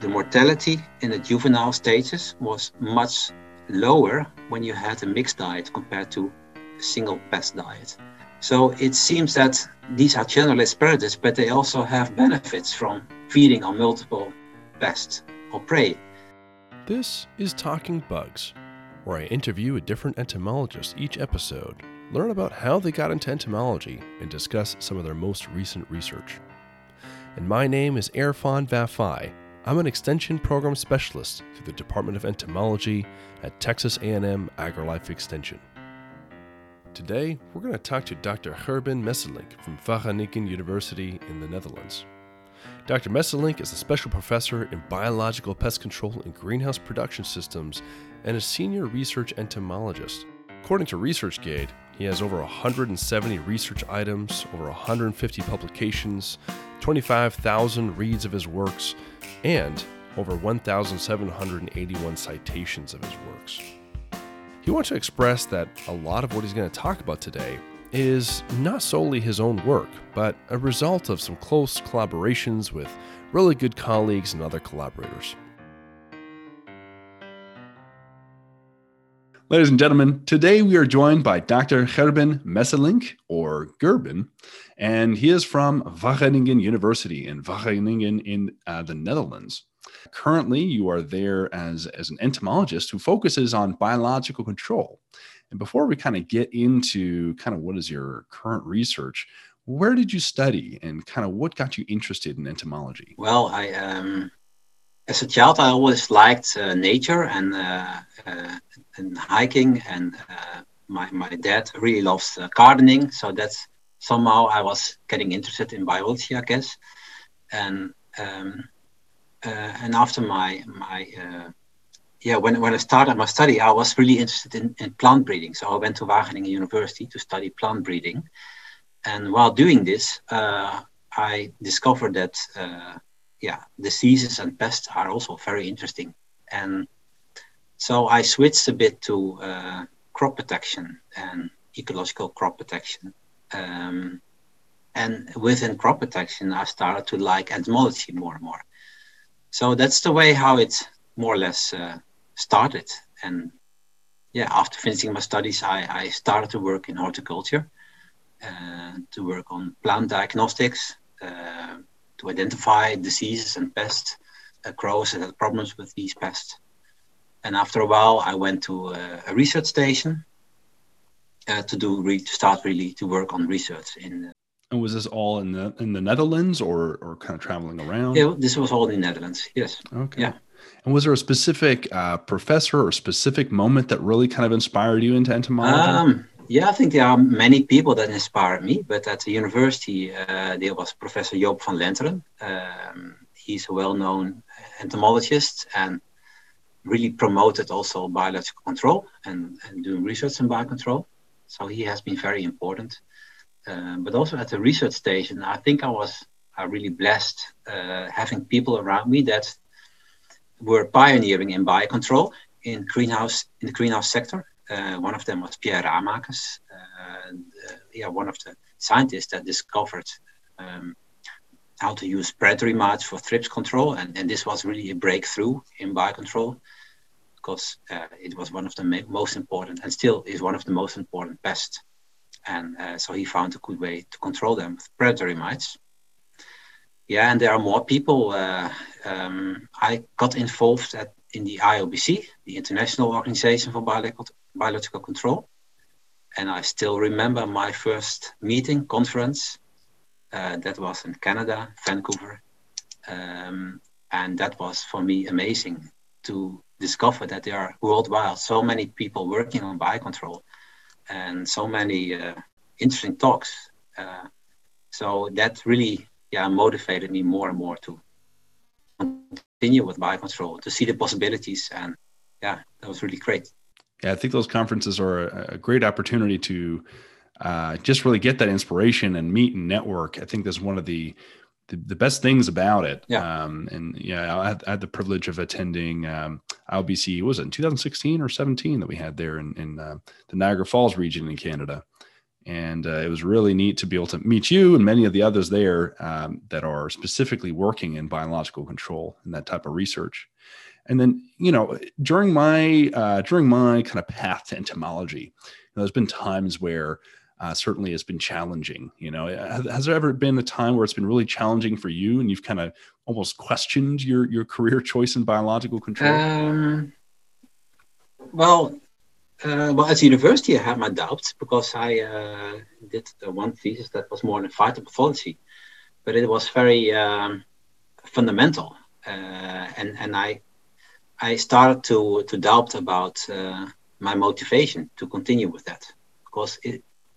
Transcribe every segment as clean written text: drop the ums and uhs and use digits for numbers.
The mortality in the juvenile stages was much lower when you had a mixed diet compared to a single pest diet. So it seems that these are generalist predators, but they also have benefits from feeding on multiple pests or prey. This is Talking Bugs, where I interview a different entomologist each episode, learn about how they got into entomology, and discuss some of their most recent research. And my name is Erfan Vafai. I'm an extension program specialist through the Department of Entomology at Texas A&M AgriLife Extension. Today, we're going to talk to Dr. Gerben Messelink from Wageningen University in the Netherlands. Dr. Messelink is a special professor in biological pest control and greenhouse production systems and a senior research entomologist. According to ResearchGate, he has over 170 research items, over 150 publications, 25,000 reads of his works, and over 1,781 citations of his works. He wants to express that a lot of what he's going to talk about today is not solely his own work, but a result of some close collaborations with really good colleagues and other collaborators. Ladies and gentlemen, today we are joined by Dr. Gerben Messelink, or Gerben, and he is from Wageningen University in Wageningen in the Netherlands. Currently, you are there as an entomologist who focuses on biological control. And before we kind of get into kind of what is your current research, where did you study and kind of what got you interested in entomology? Well, as a child, I always liked nature and hiking, and my dad really loves gardening, so that's somehow I was getting interested in biology, I guess. And after when I started my study, I was really interested in plant breeding, so I went to Wageningen University to study plant breeding. And while doing this, I discovered that diseases and pests are also very interesting. And so I switched a bit to crop protection and ecological crop protection. And within crop protection, I started to like entomology more and more. So that's the way how it more or less started. And after finishing my studies, I started to work in horticulture, to work on plant diagnostics, to identify diseases and pests, crows that had problems with these pests. And after a while, I went to a research station to work on research. And was this all in the Netherlands or kind of traveling around? Yeah, this was all in the Netherlands, yes. Okay. Yeah. And was there a specific professor or specific moment that really kind of inspired you into entomology? I think there are many people that inspired me, but at the university, there was Professor Joop van Lenteren. He's a well-known entomologist and really promoted also biological control and doing research in biocontrol. So he has been very important. But also at the research station, I think I was really blessed having people around me that were pioneering in biocontrol in the greenhouse sector. One of them was Pierre Ramakers, one of the scientists that discovered how to use predatory mites for thrips control. And this was really a breakthrough in biocontrol because it was one of the most important and still is one of the most important pests. And so he found a good way to control them with predatory mites. Yeah, and there are more people. I got involved in the IOBC, the International Organization for Biological Control. And I still remember my first conference, that was in Canada, Vancouver. And that was for me amazing to discover that there are worldwide so many people working on biocontrol and so many interesting talks. So that really motivated me more and more to continue with biocontrol, to see the possibilities. And that was really great. Yeah, I think those conferences are a great opportunity to just really get that inspiration and meet and network. I think that's one of the best things about it. Yeah. I had the privilege of attending IOBC, was it in 2016 or 17 that we had there in the Niagara Falls region in Canada. And it was really neat to be able to meet you and many of the others there that are specifically working in biological control and that type of research. And then, you know, during my kind of path to entomology, you know, there's been times where certainly it's been challenging. You know, has there ever been a time where it's been really challenging for you and you've kind of almost questioned your career choice in biological control? Well, at university, I had my doubts because I did one thesis that was more on phytopathology, but it was very fundamental, and I started to doubt about my motivation to continue with that, because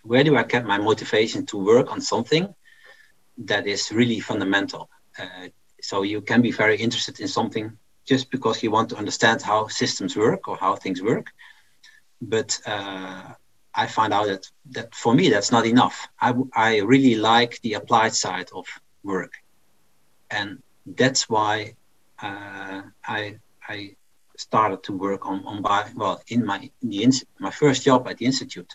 where do I get my motivation to work on something that is really fundamental? So you can be very interested in something just because you want to understand how systems work or how things work. But I found out that for me, that's not enough. I really like the applied side of work. And that's why I started to work in my first job at the institute.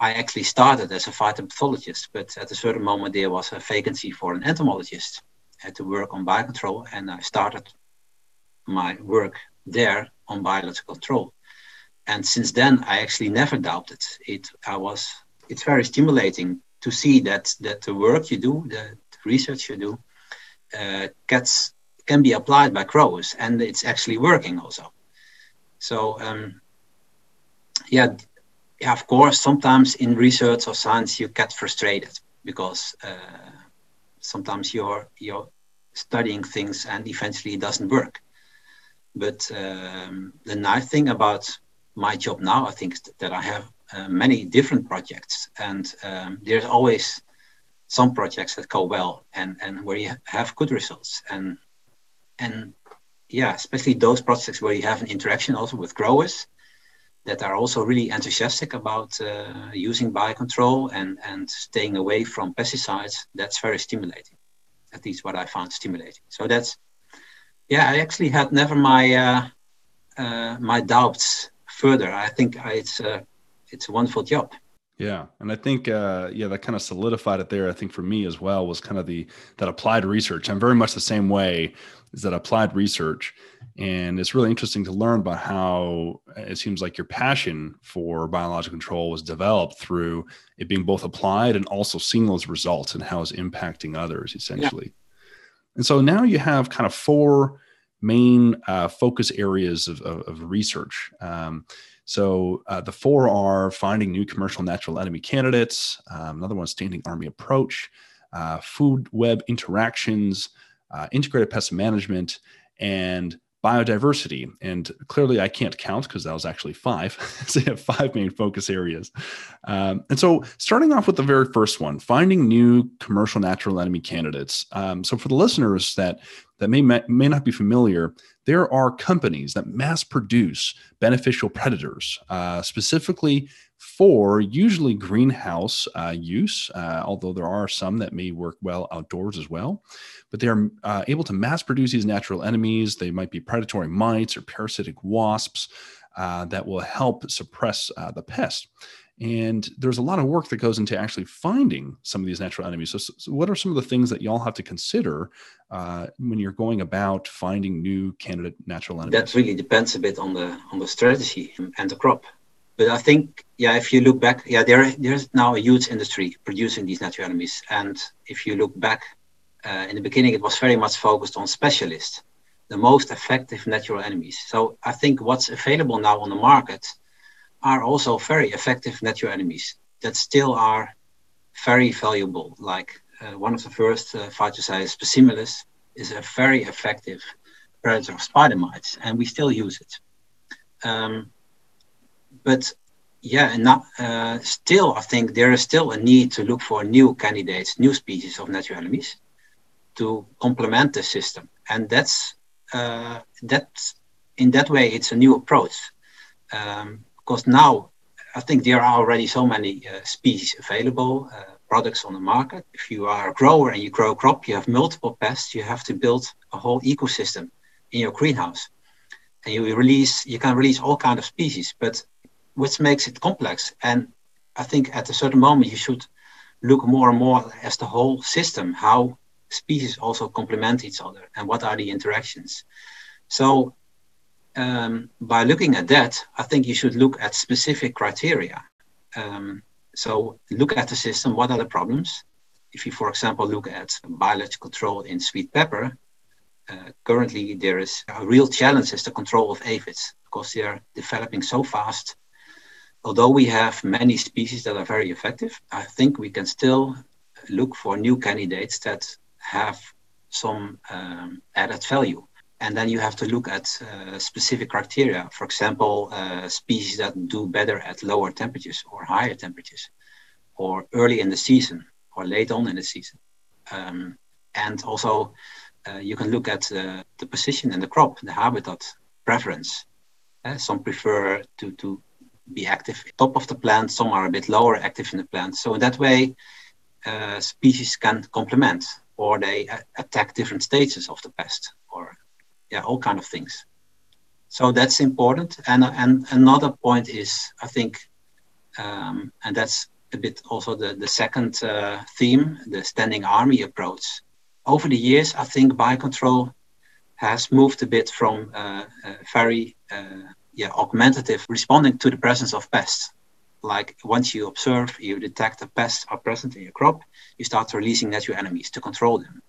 I actually started as a phytopathologist, but at a certain moment, there was a vacancy for an entomologist. I had to work on biocontrol, and I started my work there on biological control. And since then, I actually never doubted it. It's very stimulating to see that the work you do, the research you do, can be applied by crows, and it's actually working also. So, of course, sometimes in research or science you get frustrated because sometimes you're studying things and eventually it doesn't work. But the nice thing about my job now, I think, that I have many different projects, and there's always some projects that go well and where you have good results, and especially those projects where you have an interaction also with growers that are also really enthusiastic about using biocontrol and staying away from pesticides. That's very stimulating, at least what I found stimulating. So I actually had never my my doubts further. I think it's a wonderful job. Yeah. And I think, that kind of solidified it there. I think for me as well was kind of that applied research. I'm very much the same way, is that applied research. And it's really interesting to learn about how it seems like your passion for biological control was developed through it being both applied and also seeing those results and how it's impacting others, essentially. Yeah. And so now you have kind of four main focus areas of research. So the four are finding new commercial natural enemy candidates, another one, standing army approach, food web interactions, integrated pest management, and biodiversity. And clearly I can't count because that was actually five. So you have five main focus areas. And so starting off with the very first one, finding new commercial natural enemy candidates. So for the listeners that may not be familiar, there are companies that mass produce beneficial predators, specifically for usually greenhouse use, although there are some that may work well outdoors as well. But they are able to mass produce these natural enemies. They might be predatory mites or parasitic wasps that will help suppress the pest. And there's a lot of work that goes into actually finding some of these natural enemies. So what are some of the things that y'all have to consider when you're going about finding new candidate natural enemies? That really depends a bit on the strategy and the crop. But I think, if you look back, there's now a huge industry producing these natural enemies. And if you look back, in the beginning, it was very much focused on specialists, the most effective natural enemies. So I think what's available now on the market are also very effective natural enemies that still are very valuable. Like one of the first, Phytocyus pessimilis, is a very effective predator of spider mites, and we still use it. Still, I think there is still a need to look for new candidates, new species of natural enemies to complement the system. And that's in that way, it's a new approach. Because now, I think there are already so many species available, products on the market. If you are a grower and you grow a crop, you have multiple pests. You have to build a whole ecosystem in your greenhouse, and you can release all kinds of species. But which makes it complex, and I think at a certain moment you should look more and more as the whole system, how species also complement each other and what are the interactions. So by looking at that, I think you should look at specific criteria. So look at the system, what are the problems? If you, for example, look at biological control in sweet pepper, currently there is a real challenge is the control of aphids because they are developing so fast. Although we have many species that are very effective, I think we can still look for new candidates that have some added value. And then you have to look at specific criteria, for example, species that do better at lower temperatures or higher temperatures, or early in the season or late on in the season. And also you can look at the position in the crop, the habitat preference. Some prefer to be active top of the plant, some are a bit lower active in the plant. So in that way, species can complement, or they attack different stages of the pest, or all kind of things. So that's important. And another point is, I think, and that's a bit also the second theme, the standing army approach. Over the years, I think biocontrol has moved a bit from very augmentative, responding to the presence of pests. Like once you observe, you detect the pests are present in your crop, you start releasing natural enemies to control them.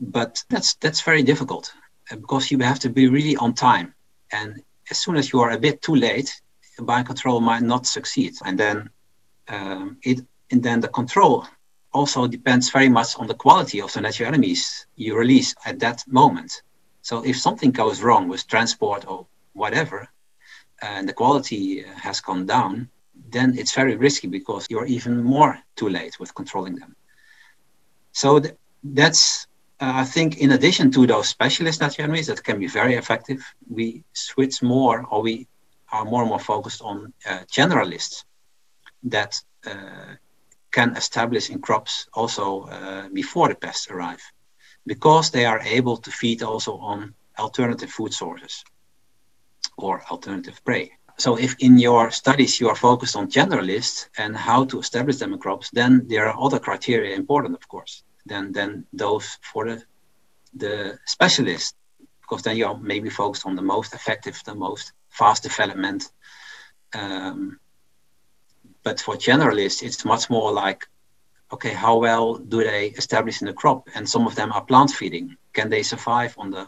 But that's very difficult because you have to be really on time. And as soon as you are a bit too late, biocontrol might not succeed. And then the control also depends very much on the quality of the natural enemies you release at that moment. So if something goes wrong with transport or whatever, and the quality has gone down, then it's very risky because you're even more too late with controlling them. So that's, I think, in addition to those specialist natural enemies that can be very effective, we switch more, or we are more and more focused on generalists that can establish in crops also before the pests arrive, because they are able to feed also on alternative food sources or alternative prey. So if in your studies you are focused on generalists and how to establish them in crops, then there are other criteria important, of course, than those for the specialists, because then you are maybe focused on the most effective, the most fast development. But for generalists, it's much more like, okay, how well do they establish in the crop? And some of them are plant feeding. Can they survive on the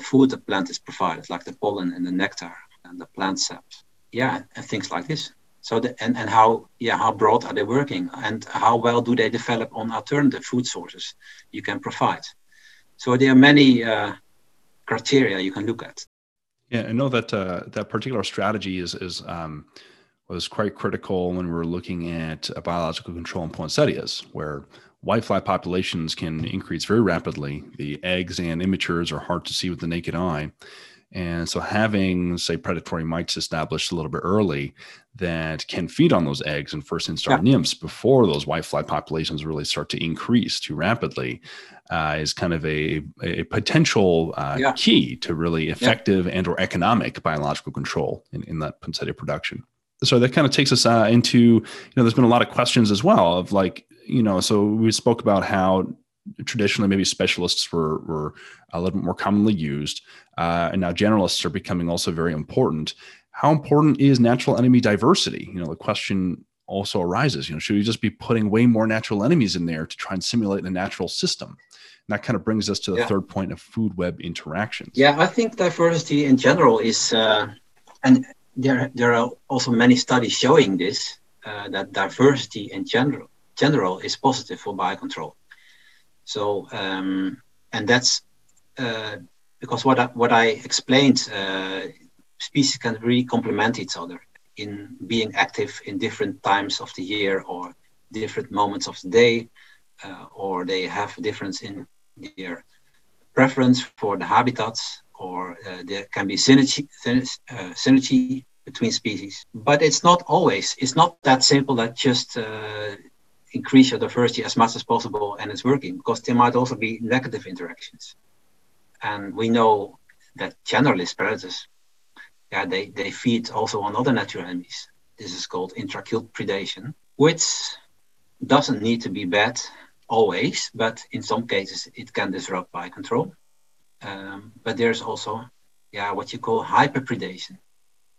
food the plant is provided, like the pollen and the nectar and the plant saps, and things like this. So how broad are they working, and how well do they develop on alternative food sources you can provide? So there are many criteria you can look at. Yeah, I know that that particular strategy is was quite critical when we were looking at biological control in poinsettias, where whitefly populations can increase very rapidly. The eggs and immatures are hard to see with the naked eye. And so having, say, predatory mites established a little bit early that can feed on those eggs and first instar nymphs before those whitefly populations really start to increase too rapidly is kind of a potential key to really effective and or economic biological control in that poinsettia production. So that kind of takes us into, there's been a lot of questions as well of like, so we spoke about how traditionally maybe specialists were a little bit more commonly used, and now generalists are becoming also very important. How important is natural enemy diversity? The question also arises, should we just be putting way more natural enemies in there to try and simulate the natural system? And that kind of brings us to the third point of food web interactions. Yeah, I think diversity in general is, and there are also many studies showing this, that diversity in general is positive for biocontrol. So, and that's because what I explained, species can really complement each other in being active in different times of the year or different moments of the day, or they have a difference in their preference for the habitats, or there can be synergy between species. But it's not that simple that just increase your diversity as much as possible and it's working, because there might also be negative interactions. And we know that generalist predators, they feed also on other natural enemies. This is called intrachild predation, which doesn't need to be bad always, but in some cases it can disrupt bite control. But there's also what you call hyperpredation.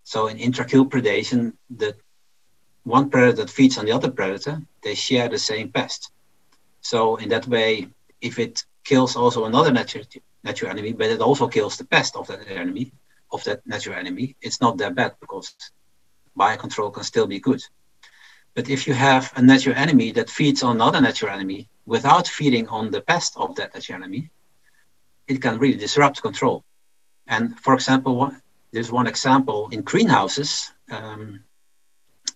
So in intrachild predation, the one predator that feeds on the other predator, they share the same pest. So in that way, if it kills also another natural enemy, but it also kills the pest of that enemy, of that natural enemy, it's not that bad because biocontrol can still be good. But if you have a natural enemy that feeds on another natural enemy without feeding on the pest of that natural enemy, it can really disrupt control. And for example, there's one example in greenhouses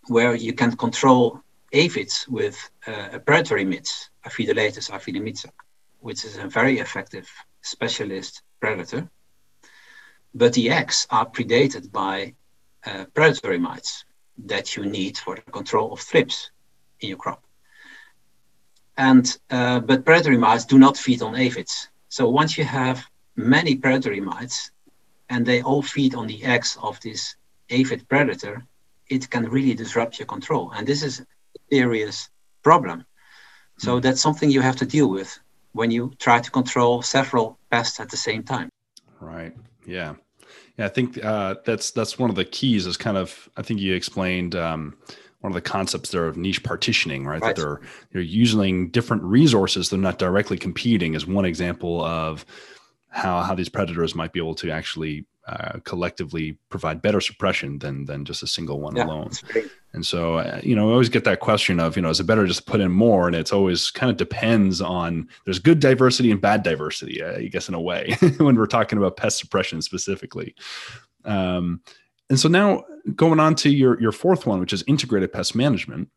where you can control aphids with a predatory mitts, Aphidoletes aphidimyza, which is a very effective specialist predator. But the eggs are predated by predatory mites that you need for the control of thrips in your crop. And but predatory mites do not feed on aphids. So once you have many predatory mites and they all feed on the eggs of this aphid predator, it can really disrupt your control. And this is a serious problem. So that's something you have to deal with when you try to control several pests at the same time. Right. Yeah. Yeah. I think that's one of the keys is kind of, I think you explained one of the concepts there of niche partitioning, right? That they're using different resources. They're not directly competing is one example of how these predators might be able to actually collectively provide better suppression than just a single one alone. And so, I always get that question of, is it better just put in more? And it's always kind of depends on, there's good diversity and bad diversity, I guess, in a way, when we're talking about pest suppression specifically. And so now going on to your fourth one, which is integrated pest management.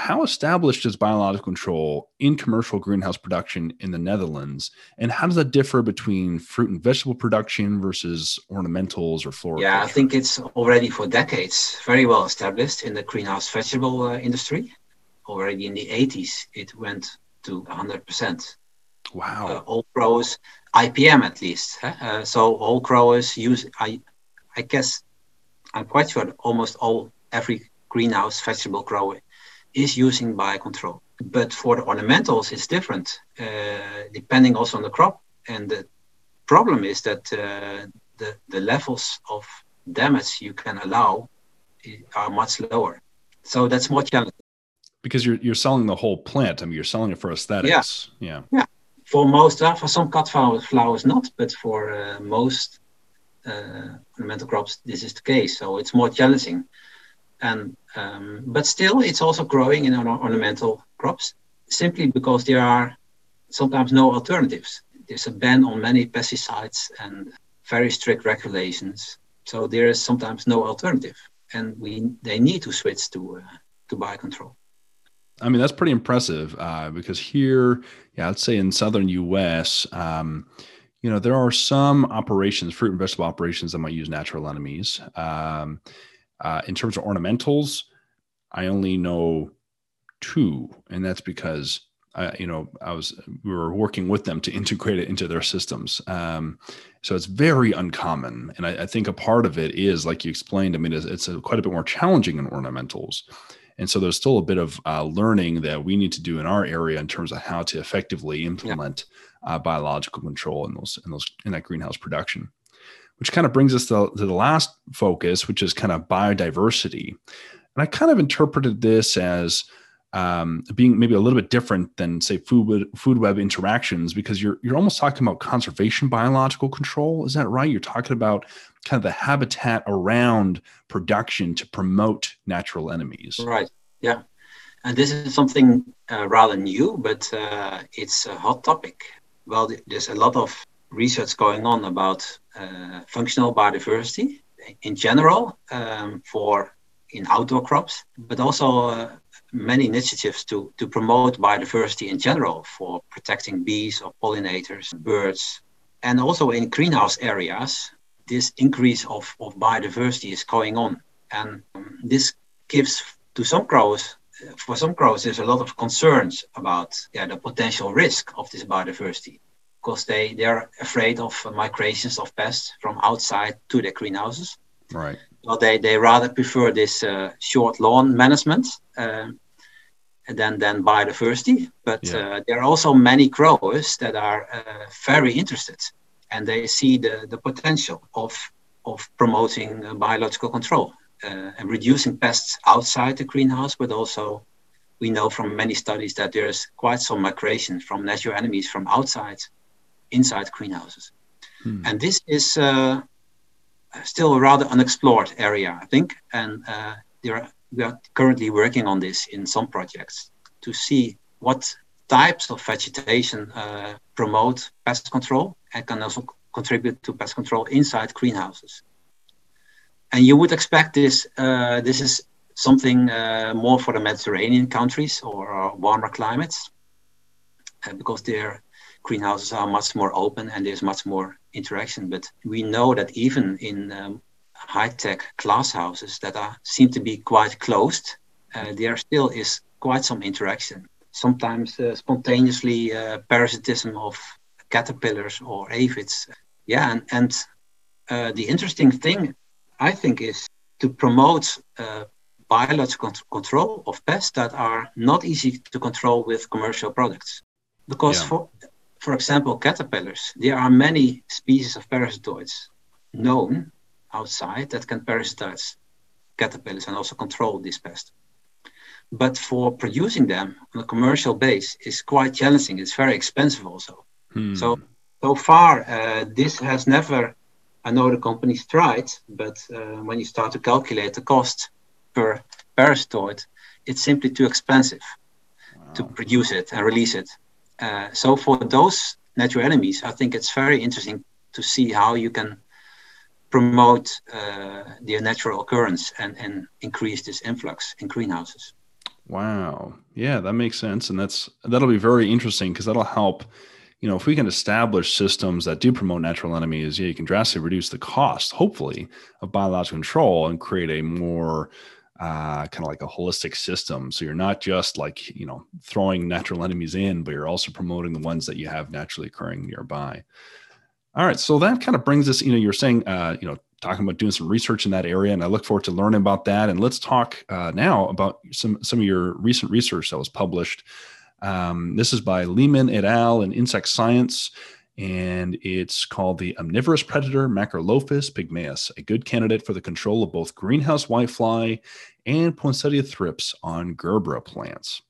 How established is biological control in commercial greenhouse production in the Netherlands? And how does that differ between fruit and vegetable production versus ornamentals or flora? Yeah, I think it's already for decades very well established in the greenhouse vegetable industry. Already in the 80s, it went to 100%. Wow. All growers, IPM at least. So all growers use, I guess, I'm quite sure that almost every greenhouse vegetable grower is using biocontrol. But for the ornamentals, it's different, depending also on the crop. And the problem is that the levels of damage you can allow are much lower. So that's more challenging. Because you're selling the whole plant. I mean, you're selling it for aesthetics. Yeah. For most, for some cut flowers not, but for most ornamental crops, this is the case. So it's more challenging. And but still, it's also growing in ornamental crops simply because there are sometimes no alternatives. There's a ban on many pesticides and very strict regulations, so there is sometimes no alternative, and they need to switch to biocontrol. I mean, that's pretty impressive because here, I'd say in southern U.S. There are some operations, fruit and vegetable operations, that might use natural enemies. In terms of ornamentals, I only know two, and that's because we were working with them to integrate it into their systems. So it's very uncommon, and I think a part of it is, like you explained, I mean, it's quite a bit more challenging in ornamentals, and so there's still a bit of learning that we need to do in our area in terms of how to effectively implement biological control in that greenhouse production. Which kind of brings us to the last focus, which is kind of biodiversity. And I kind of interpreted this as being maybe a little bit different than, say, food web interactions, because you're almost talking about conservation biological control. Is that right? You're talking about kind of the habitat around production to promote natural enemies. Right, yeah. And this is something rather new, but it's a hot topic. Well, there's a lot of research going on about functional biodiversity in general in outdoor crops, but also many initiatives to promote biodiversity in general for protecting bees or pollinators, birds, and also in greenhouse areas. This increase of biodiversity is going on, and this gives to some growers. For some growers, there's a lot of concerns about the potential risk of this biodiversity. Because they're afraid of migrations of pests from outside to their greenhouses. Right. So they rather prefer this short lawn management than biodiversity. But there are also many growers that are very interested, and they see the potential of promoting biological control and reducing pests outside the greenhouse. But also, we know from many studies that there is quite some migration from natural enemies from outside, inside greenhouses. Hmm. And this is still a rather unexplored area, I think. And we are currently working on this in some projects to see what types of vegetation promote pest control and can also contribute to pest control inside greenhouses. And you would expect this, this is something more for the Mediterranean countries or warmer climates, because their greenhouses are much more open and there's much more interaction. But we know that even in high-tech glass houses that seem to be quite closed, there still is quite some interaction. Sometimes spontaneously parasitism of caterpillars or aphids. Yeah, and the interesting thing, I think, is to promote biological control of pests that are not easy to control with commercial products. Because, for example, caterpillars, there are many species of parasitoids known outside that can parasitize caterpillars and also control this pest. But for producing them on a commercial base is quite challenging. It's very expensive also. Hmm. So far, this has never, I know the companies tried, but when you start to calculate the cost per parasitoid, it's simply too expensive to produce it and release it. So for those natural enemies, I think it's very interesting to see how you can promote their natural occurrence and increase this influx in greenhouses. Wow. Yeah, that makes sense. And that'll be very interesting because that'll help. You know, if we can establish systems that do promote natural enemies, you can drastically reduce the cost, hopefully, of biological control and create a more kind of like a holistic system. So you're not just like, you know, throwing natural enemies in, but you're also promoting the ones that you have naturally occurring nearby. All right. So that kind of brings us, you know, you're saying, you know, talking about doing some research in that area, and I look forward to learning about that. And let's talk now about some of your recent research that was published. This is by Lehman et al. In Insect Science, and it's called The Omnivorous Predator Macrolophus pygmaeus, a good candidate for the control of both greenhouse whitefly and poinsettia thrips on Gerbera plants.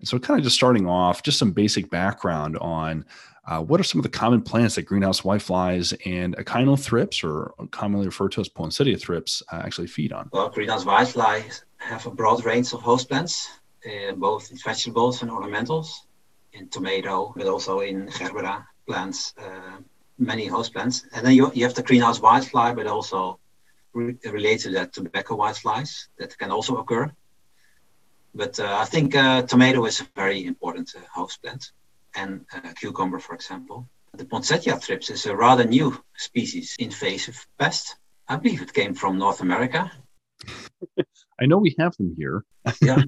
And so kind of just starting off, just some basic background on what are some of the common plants that greenhouse whiteflies and echinal thrips, or commonly referred to as poinsettia thrips, actually feed on? Well, greenhouse whiteflies have a broad range of host plants. Both in vegetables and ornamentals, in tomato, but also in Gerbera plants, many host plants. And then you have the greenhouse whitefly, but also related to that, tobacco whiteflies that can also occur. But I think tomato is a very important host plant, and cucumber, for example. The poinsettia thrips is a rather new species, invasive pest. I believe it came from North America. I know we have them here. Yeah,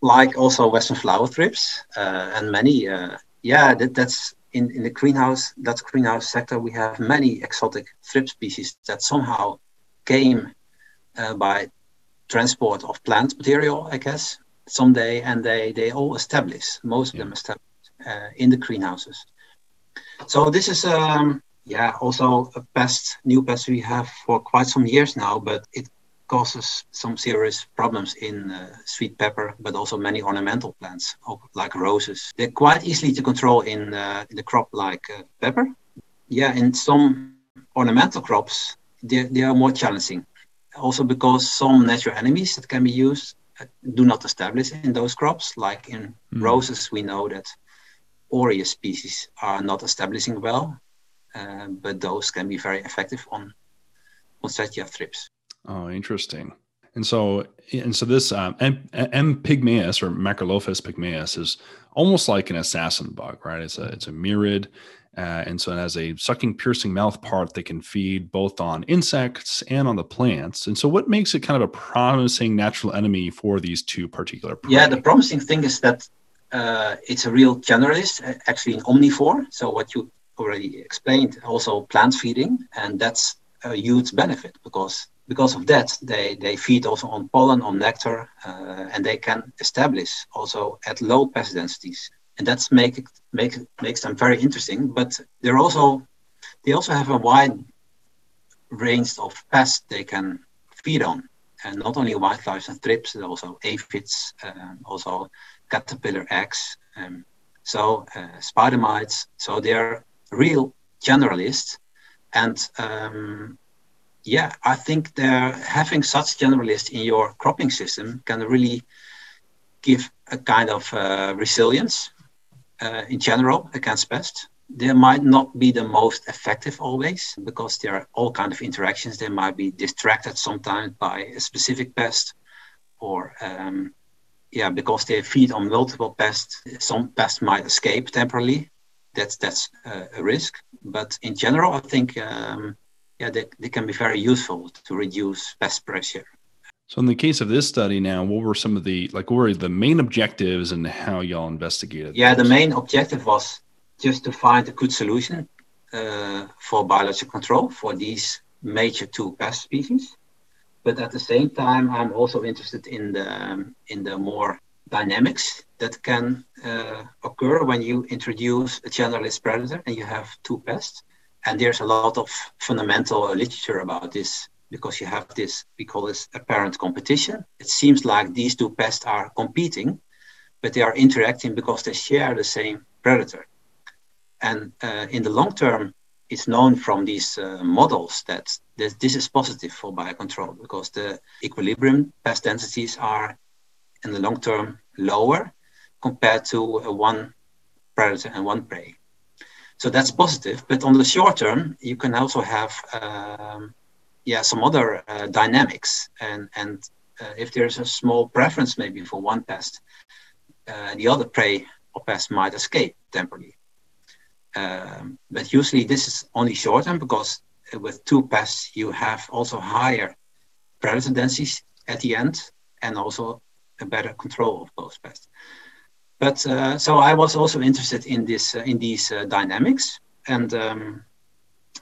like also Western flower thrips and many. That's in the greenhouse. That's greenhouse sector. We have many exotic thrip species that somehow came by transport of plant material, I guess, someday, and they all establish. Most of them establish in the greenhouses. So this is also a new pest we have for quite some years now, but it causes some serious problems in sweet pepper, but also many ornamental plants like roses. They're quite easily to control in the crop like pepper. Yeah, in some ornamental crops, they are more challenging. Also because some natural enemies that can be used do not establish in those crops. Like in roses, we know that Orius species are not establishing well, but those can be very effective on poinsettia thrips. Oh, interesting. And so this M. pygmaeus, or Macrolophus pygmaeus, is almost like an assassin bug, right? It's a murid, and so it has a sucking, piercing mouth part that can feed both on insects and on the plants. And so, what makes it kind of a promising natural enemy for these two particular prey? Yeah, the promising thing is that it's a real generalist, actually an omnivore. So what you already explained, also plant feeding, and that's a huge benefit because because of that, they feed also on pollen, on nectar, and they can establish also at low pest densities. And that makes them very interesting. But they're also, they also have a wide range of pests they can feed on. And not only whiteflies and thrips, but also aphids, also caterpillar eggs, so spider mites. So they're real generalists. And I think they're having such generalists in your cropping system can really give a kind of resilience in general against pests. They might not be the most effective always because there are all kinds of interactions. They might be distracted sometimes by a specific pest or because they feed on multiple pests. Some pests might escape temporarily. That's a risk. But in general, I think they can be very useful to reduce pest pressure. So in the case of this study now, what were some of the, what were the main objectives and how y'all investigated? Yeah, the main objective was just to find a good solution for biological control for these major two pest species. But at the same time, I'm also interested in the more dynamics that can occur when you introduce a generalist predator and you have two pests. And there's a lot of fundamental literature about this because you have this, we call this apparent competition. It seems like these two pests are competing, but they are interacting because they share the same predator. And in the long term, it's known from these models that this is positive for biocontrol because the equilibrium pest densities are in the long term lower compared to one predator and one prey. So that's positive. But on the short term, you can also have some other dynamics. And if there's a small preference maybe for one pest, the other prey or pest might escape temporarily. But usually this is only short term because with two pests, you have also higher predator densities at the end and also a better control of those pests. But so I was also interested in this in these dynamics. And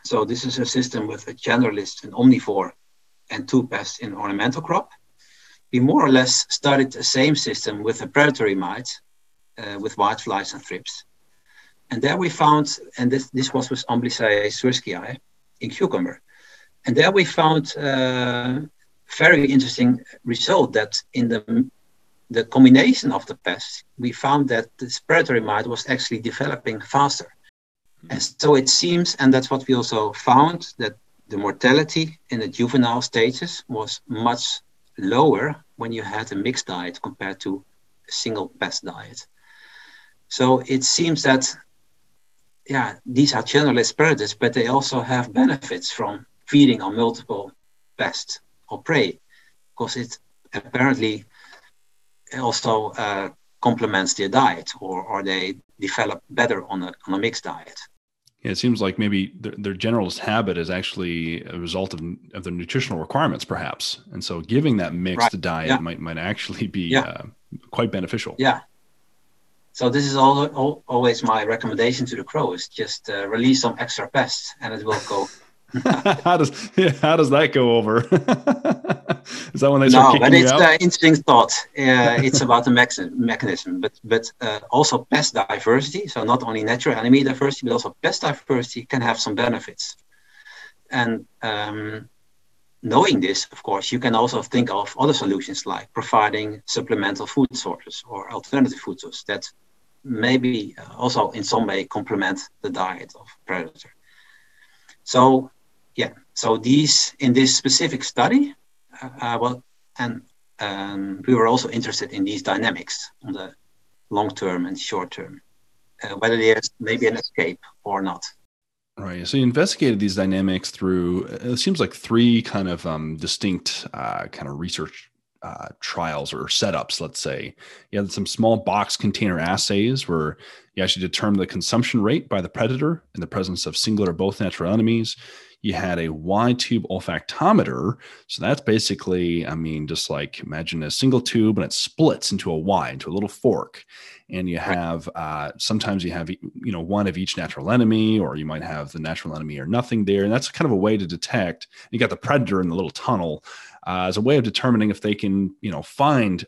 so this is a system with a generalist, an omnivore, and two pests in ornamental crop. We more or less started the same system with a predatory mite, with whiteflies and thrips. And there we found, and this was with Amblyseius surschii in cucumber. And there we found very interesting result that in the combination of the pests, we found that this predatory mite was actually developing faster. Mm-hmm. And so it seems, and that's what we also found, that the mortality in the juvenile stages was much lower when you had a mixed diet compared to a single pest diet. So it seems that these are generalist predators, but they also have benefits from feeding on multiple pests or prey, because it apparently also complements their diet, or they develop better on a mixed diet. Yeah, it seems like maybe their generalist habit is actually a result of their nutritional requirements, perhaps, and so giving that mixed diet might actually be quite beneficial. Yeah. So this is always my recommendation to the crow is just release some extra pests and it will go. How does that go over? Is that when they start kicking you out? No, but it's an interesting thought. It's about the mechanism, but also pest diversity. So not only natural enemy diversity, but also pest diversity can have some benefits. And knowing this, of course, you can also think of other solutions like providing supplemental food sources or alternative food sources that maybe also in some way complement the diet of predator. So these in this specific study, we were also interested in these dynamics on the long term and short term, whether there's maybe an escape or not. Right. So you investigated these dynamics through, it seems like three kind of distinct kind of research trials or setups, let's say. You had some small box container assays where you actually determined the consumption rate by the predator in the presence of single or both natural enemies. You had a wide tube olfactometer. So that's basically, I mean, just like imagine a single tube and it splits into a Y, into a little fork. And you have, sometimes you have, you know, one of each natural enemy, or you might have the natural enemy or nothing there. And that's kind of a way to detect. You got the predator in the little tunnel as a way of determining if they can, you know, find,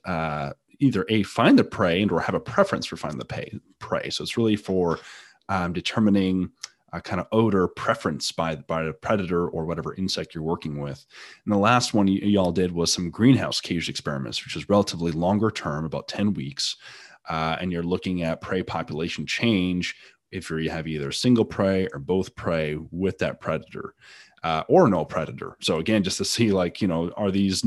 either A, find the prey, and or have a preference for finding the prey. So it's really for determining a kind of odor preference by the predator or whatever insect you're working with. And the last one y'all did was some greenhouse caged experiments, which is relatively longer term, about 10 weeks. And you're looking at prey population change if you have either single prey or both prey with that predator or no predator. So again, just to see, like, you know, are these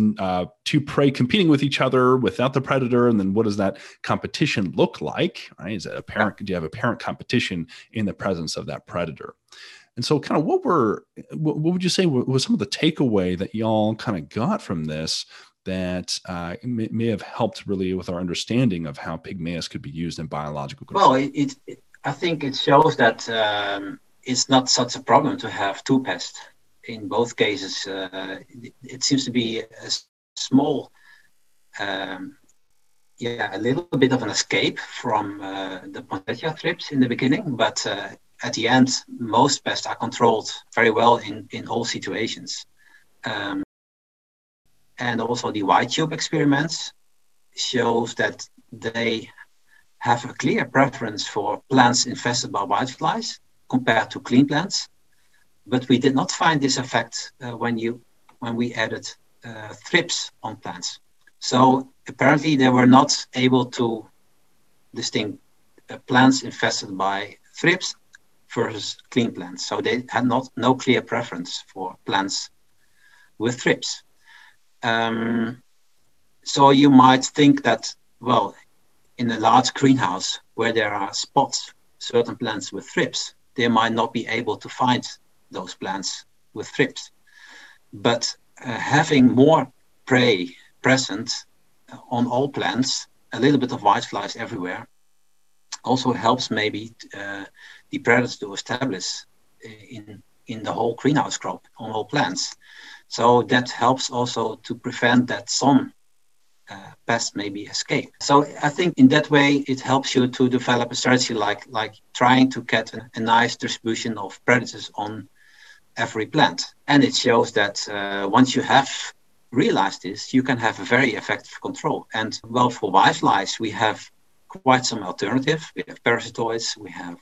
two prey competing with each other without the predator? And then what does that competition look like? Right? Is it apparent? Do you have apparent competition in the presence of that predator? And so kind of what would you say was some of the takeaway that y'all kind of got from this that may have helped really with our understanding of how Pygmaeus could be used in biological control? Well, I think it shows that it's not such a problem to have two pests. In both cases, it seems to be a small, a little bit of an escape from the Poinsettia thrips in the beginning, but at the end, most pests are controlled very well in all situations. And also the wide tube experiments shows that they have a clear preference for plants infested by whiteflies compared to clean plants. But we did not find this effect when we added thrips on plants. So apparently they were not able to distinguish plants infested by thrips versus clean plants. So they had no clear preference for plants with thrips. So you might think that, well, in a large greenhouse where there are spots, certain plants with thrips, they might not be able to find those plants with thrips. But having more prey present on all plants, a little bit of whiteflies everywhere, also helps maybe the predators to establish in the whole greenhouse crop on all plants. So that helps also to prevent that some pests maybe escape. So I think in that way it helps you to develop a strategy like trying to get a nice distribution of predators on every plant. And it shows that once you have realized this, you can have a very effective control. And well, for whiteflies, we have quite some alternative. We have parasitoids, we have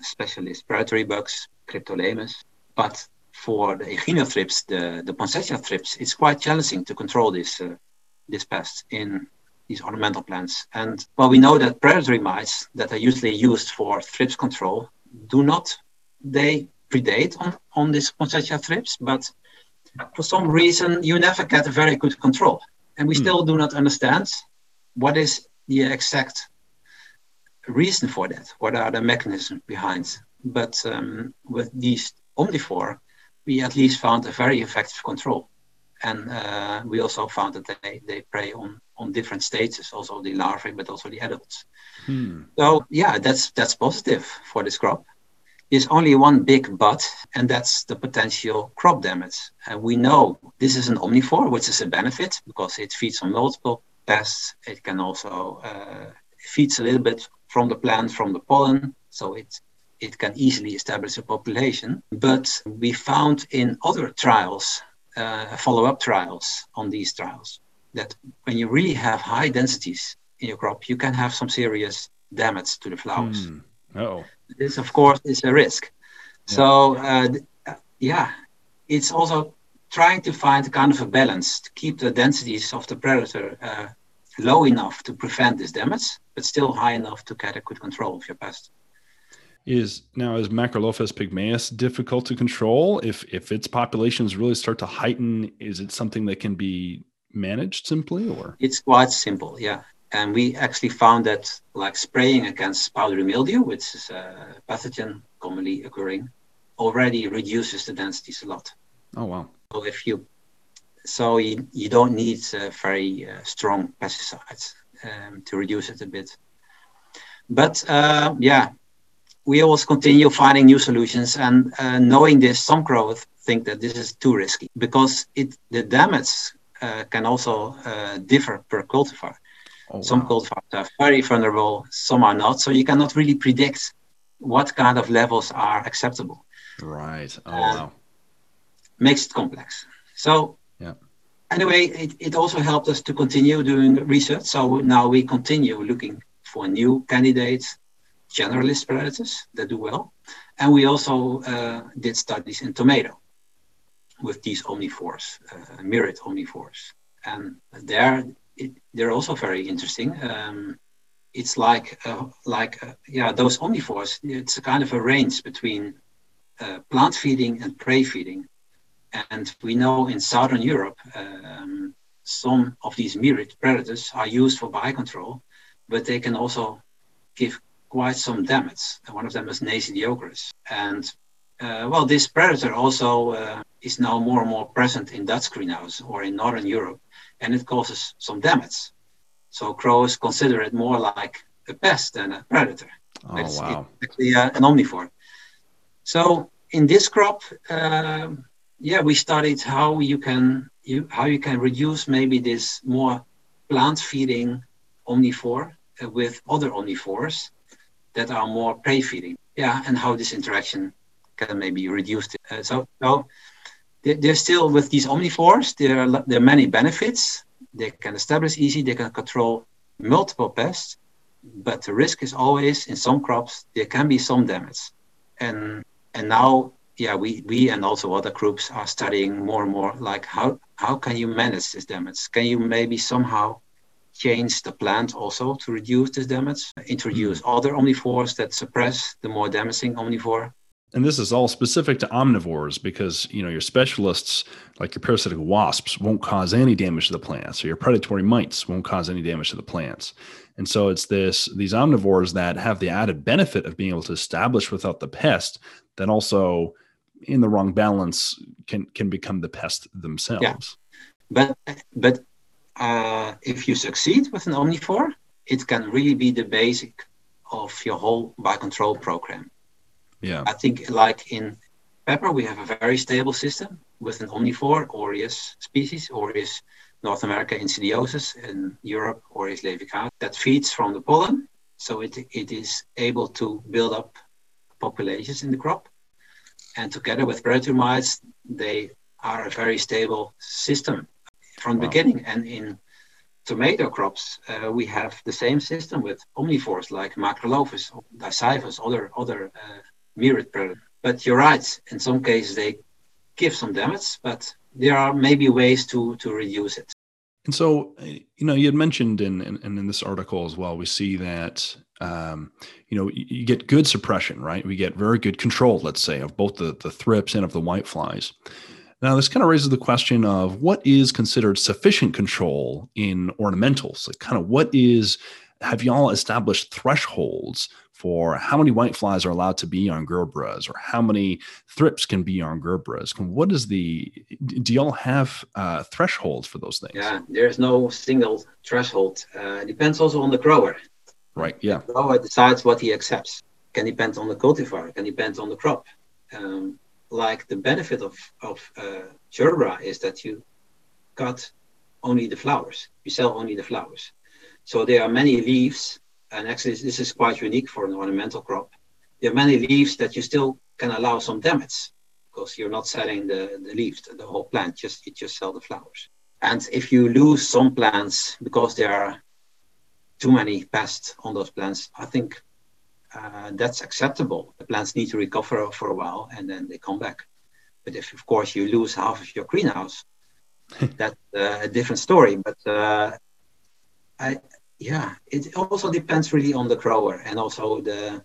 specialist predatory bugs, Cryptolemus. But for the echinothrips, the Poinsettia thrips, it's quite challenging to control this pest in these ornamental plants. And well, we know that predatory mites that are usually used for thrips control they predate on this Poinsettia thrips, but for some reason you never get a very good control. And we still do not understand what is the exact reason for that. What are the mechanisms behind? But with these omnivore, we at least found a very effective control. And we also found that they prey on different stages, also the larvae, but also the adults. So yeah, that's positive for this crop. There's only one big but, and that's the potential crop damage. And we know this is an omnivore, which is a benefit because it feeds on multiple pests. It can also feeds a little bit from the plant, from the pollen, so it can easily establish a population. But we found in other trials, follow-up trials on these trials, that when you really have high densities in your crop, you can have some serious damage to the flowers. This, of course, is a risk. Yeah. So, it's also trying to find kind of a balance to keep the densities of the predator low enough to prevent this damage, but still high enough to get a good control of your pest. Is Macrolophus pygmaeus difficult to control? If its populations really start to heighten, is it something that can be managed simply, or? It's quite simple, yeah. And we actually found that like spraying against powdery mildew, which is a pathogen commonly occurring, already reduces the densities a lot. Oh, wow. So if you So you don't need very strong pesticides to reduce it a bit. But we always continue finding new solutions, and knowing this, some growers think that this is too risky because the damage can also differ per cultivar. Oh, wow. Some cultivars are very vulnerable, some are not, so you cannot really predict what kind of levels are acceptable. Right. Oh, wow. Makes it complex. So anyway, it also helped us to continue doing research. So now we continue looking for new candidates, generalist varieties that do well. And we also did studies in tomato with these omnivores, myriad omnivores. And they're also very interesting. It's like those omnivores, it's a kind of a range between plant feeding and prey feeding. And we know in Southern Europe, some of these myriad predators are used for biocontrol, but they can also give quite some damage. And one of them is Nesidiocoris. And this predator also is now more and more present in Dutch greenhouse or in Northern Europe, and it causes some damage. So growers consider it more like a pest than a predator. Oh, wow. It's actually an omnivore. So in this crop, we studied how you can reduce maybe this more plant feeding omnivore with other omnivores that are more prey feeding. Yeah, and how this interaction can maybe reduce it. So there's still with these omnivores, there are many benefits. They can establish easy, they can control multiple pests, but the risk is always in some crops, there can be some damage. And now, we and also other groups are studying more and more, like how can you manage this damage? Can you maybe somehow change the plant also to reduce this damage? Introduce other omnivores that suppress the more damaging omnivore. And this is all specific to omnivores because, your specialists, like your parasitic wasps, won't cause any damage to the plants, or your predatory mites won't cause any damage to the plants. And so it's these omnivores that have the added benefit of being able to establish without the pest that also, in the wrong balance, can become the pest themselves. Yeah. But if you succeed with an omnivore, it can really be the basic of your whole biocontrol program. Yeah, I think like in pepper, we have a very stable system with an omnivore, Orius species, Orius North America insidiosus, in Europe, Orius laevigatus, that feeds from the pollen. So it is able to build up populations in the crop. And together with predatory mites, they are a very stable system from the beginning. And in tomato crops, we have the same system with omnivores like Macrolophus, Dasyphus, other myriad predators. But you're right, in some cases they give some damage, but there are maybe ways to reduce it. And so, you had mentioned in this article as well, we see that you get good suppression, right? We get very good control, let's say, of both the thrips and of the whiteflies. Now, this kind of raises the question of what is considered sufficient control in ornamentals? Like, kind of have y'all established thresholds for how many whiteflies are allowed to be on gerberas, or how many thrips can be on gerberas? Do y'all have thresholds for those things? Yeah, there's no single threshold. It depends also on the grower. Right, yeah. The grower decides what he accepts. Can depend on the cultivar, can depend on the crop. Like the benefit of gerbera is that you cut only the flowers. You sell only the flowers. So there are many leaves, and actually this is quite unique for an ornamental crop. There are many leaves that you still can allow some damage because you're not selling the leaves, the whole plant, you just sell the flowers. And if you lose some plants because there are too many pests on those plants, I think that's acceptable. The plants need to recover for a while and then they come back. But if, of course, you lose half of your greenhouse, that's a different story. But it also depends really on the grower and also the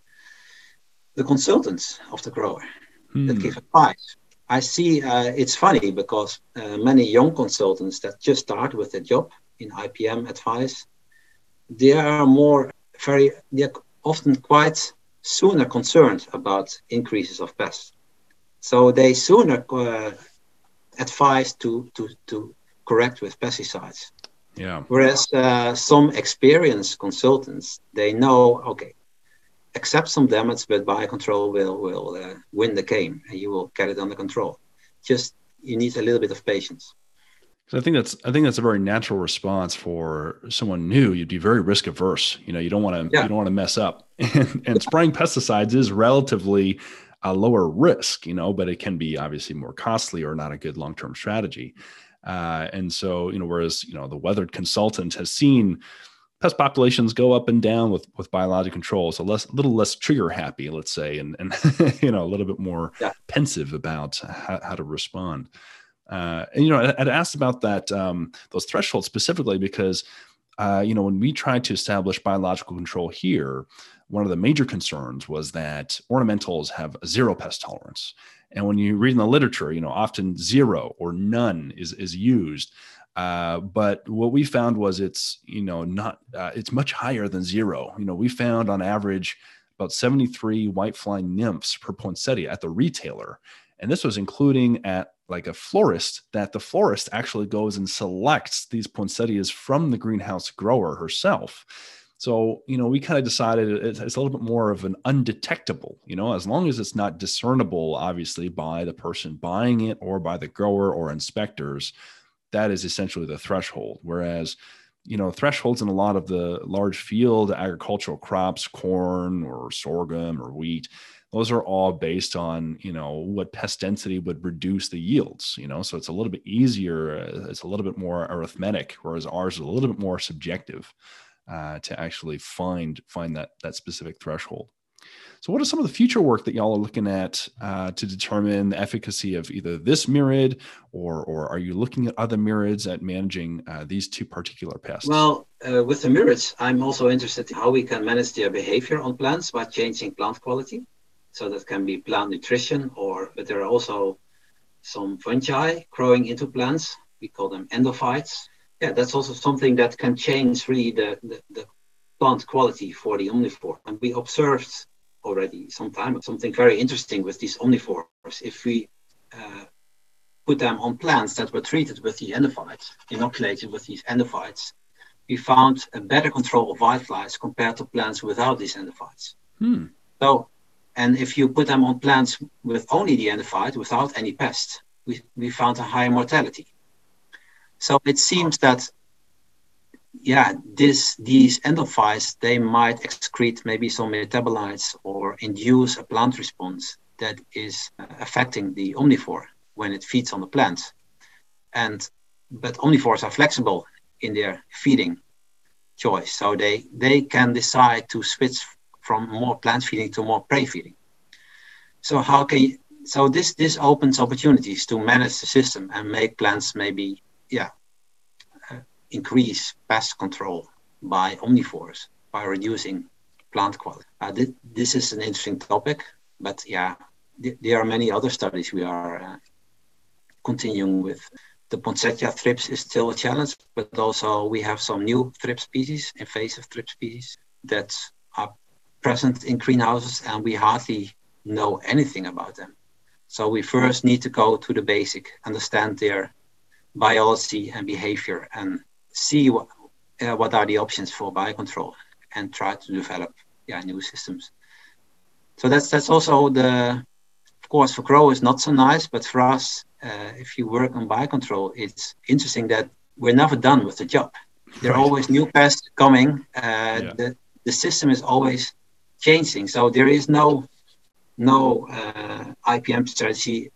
consultants of the grower that give advice. I see it's funny because many young consultants that just start with their job in IPM advice, they're often quite sooner concerned about increases of pests. So they sooner advise to correct with pesticides. Yeah. Whereas some experienced consultants, they know, okay, accept some damage, but biocontrol will win the game and you will get it under control. Just, you need a little bit of patience. So I think that's a very natural response for someone new. You'd be very risk averse. You know, you don't want to mess up. And spraying pesticides is relatively a lower risk, you know, but it can be obviously more costly or not a good long-term strategy. And so, you know, whereas, you know, the weathered consultant has seen pest populations go up and down with biologic control. So a little less trigger happy, let's say, and you know, a little bit more pensive about how to respond. And, you know, I'd asked about that, those thresholds specifically, because, you know, when we tried to establish biological control here, one of the major concerns was that ornamentals have zero pest tolerance. And when you read in the literature, you know, often zero or none is used. But what we found was it's, you know, not, it's much higher than zero. You know, we found on average about 73 whitefly nymphs per poinsettia at the retailer. And this was including at like a florist, that the florist actually goes and selects these poinsettias from the greenhouse grower herself. So, you know, we kind of decided it's a little bit more of an undetectable, you know, as long as it's not discernible, obviously, by the person buying it or by the grower or inspectors, that is essentially the threshold. Whereas, you know, thresholds in a lot of the large field agricultural crops, corn or sorghum or wheat, those are all based on, you know, what pest density would reduce the yields, you know, so it's a little bit easier. It's a little bit more arithmetic, whereas ours is a little bit more subjective to actually find that specific threshold. So what are some of the future work that y'all are looking at to determine the efficacy of either this murid or are you looking at other murids at managing these two particular pests? Well, with the murids, I'm also interested in how we can manage their behavior on plants by changing plant quality. So that can be plant nutrition, but there are also some fungi growing into plants. We call them endophytes. Yeah, that's also something that can change really the plant quality for the omnivore. And we observed already some time something very interesting with these omnivores. If we put them on plants that were treated with the endophytes, inoculated with these endophytes, we found a better control of whiteflies compared to plants without these endophytes. Hmm. And if you put them on plants with only the endophyte, without any pest, we found a higher mortality. So it seems that, yeah, these endophytes, they might excrete maybe some metabolites or induce a plant response that is affecting the omnivore when it feeds on the plant. But omnivores are flexible in their feeding choice, so they can decide to switch from more plant feeding to more prey feeding. So this opens opportunities to manage the system and make plants maybe increase pest control by omnivores by reducing plant quality. This is an interesting topic, but there are many other studies we are continuing with. The poinsettia thrips is still a challenge, but also we have some new thrip species, invasive thrip species that are present in greenhouses, and we hardly know anything about them. So we first need to go to the basic, understand their biology and behavior, and see what are the options for biocontrol, and try to develop new systems. So that's also of course for growers not so nice, but for us, if you work on biocontrol, it's interesting that we're never done with the job. There are always new pests coming. The system is always changing, so there is no IPM strategy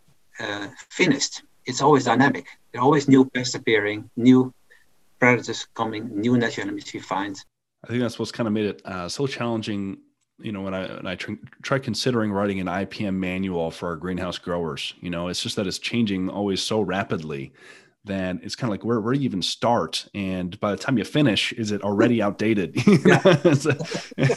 finished. It's always dynamic. There are always new pests appearing, new predators coming, new natural enemies we find. I think that's what's kind of made it so challenging. You know, when I try considering writing an IPM manual for our greenhouse growers, you know, it's just that it's changing always so rapidly. Then it's kind of like where do you even start? And by the time you finish, is it already outdated?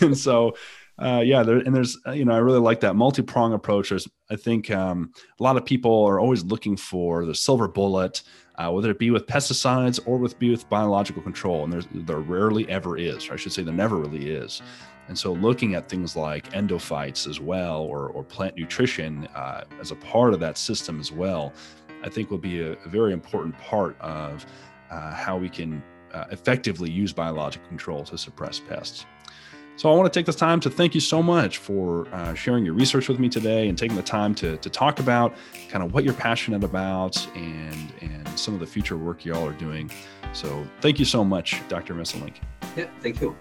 And so, there's, you know, I really like that multi-prong approach. I think a lot of people are always looking for the silver bullet, whether it be with pesticides or with biological control. And there rarely ever is, or I should say there never really is. And so looking at things like endophytes as well, or plant nutrition as a part of that system as well, I think will be a very important part of how we can effectively use biological control to suppress pests. So I want to take this time to thank you so much for sharing your research with me today and taking the time to talk about kind of what you're passionate about and some of the future work y'all are doing. So thank you so much, Dr. Messelink. Yeah, thank you.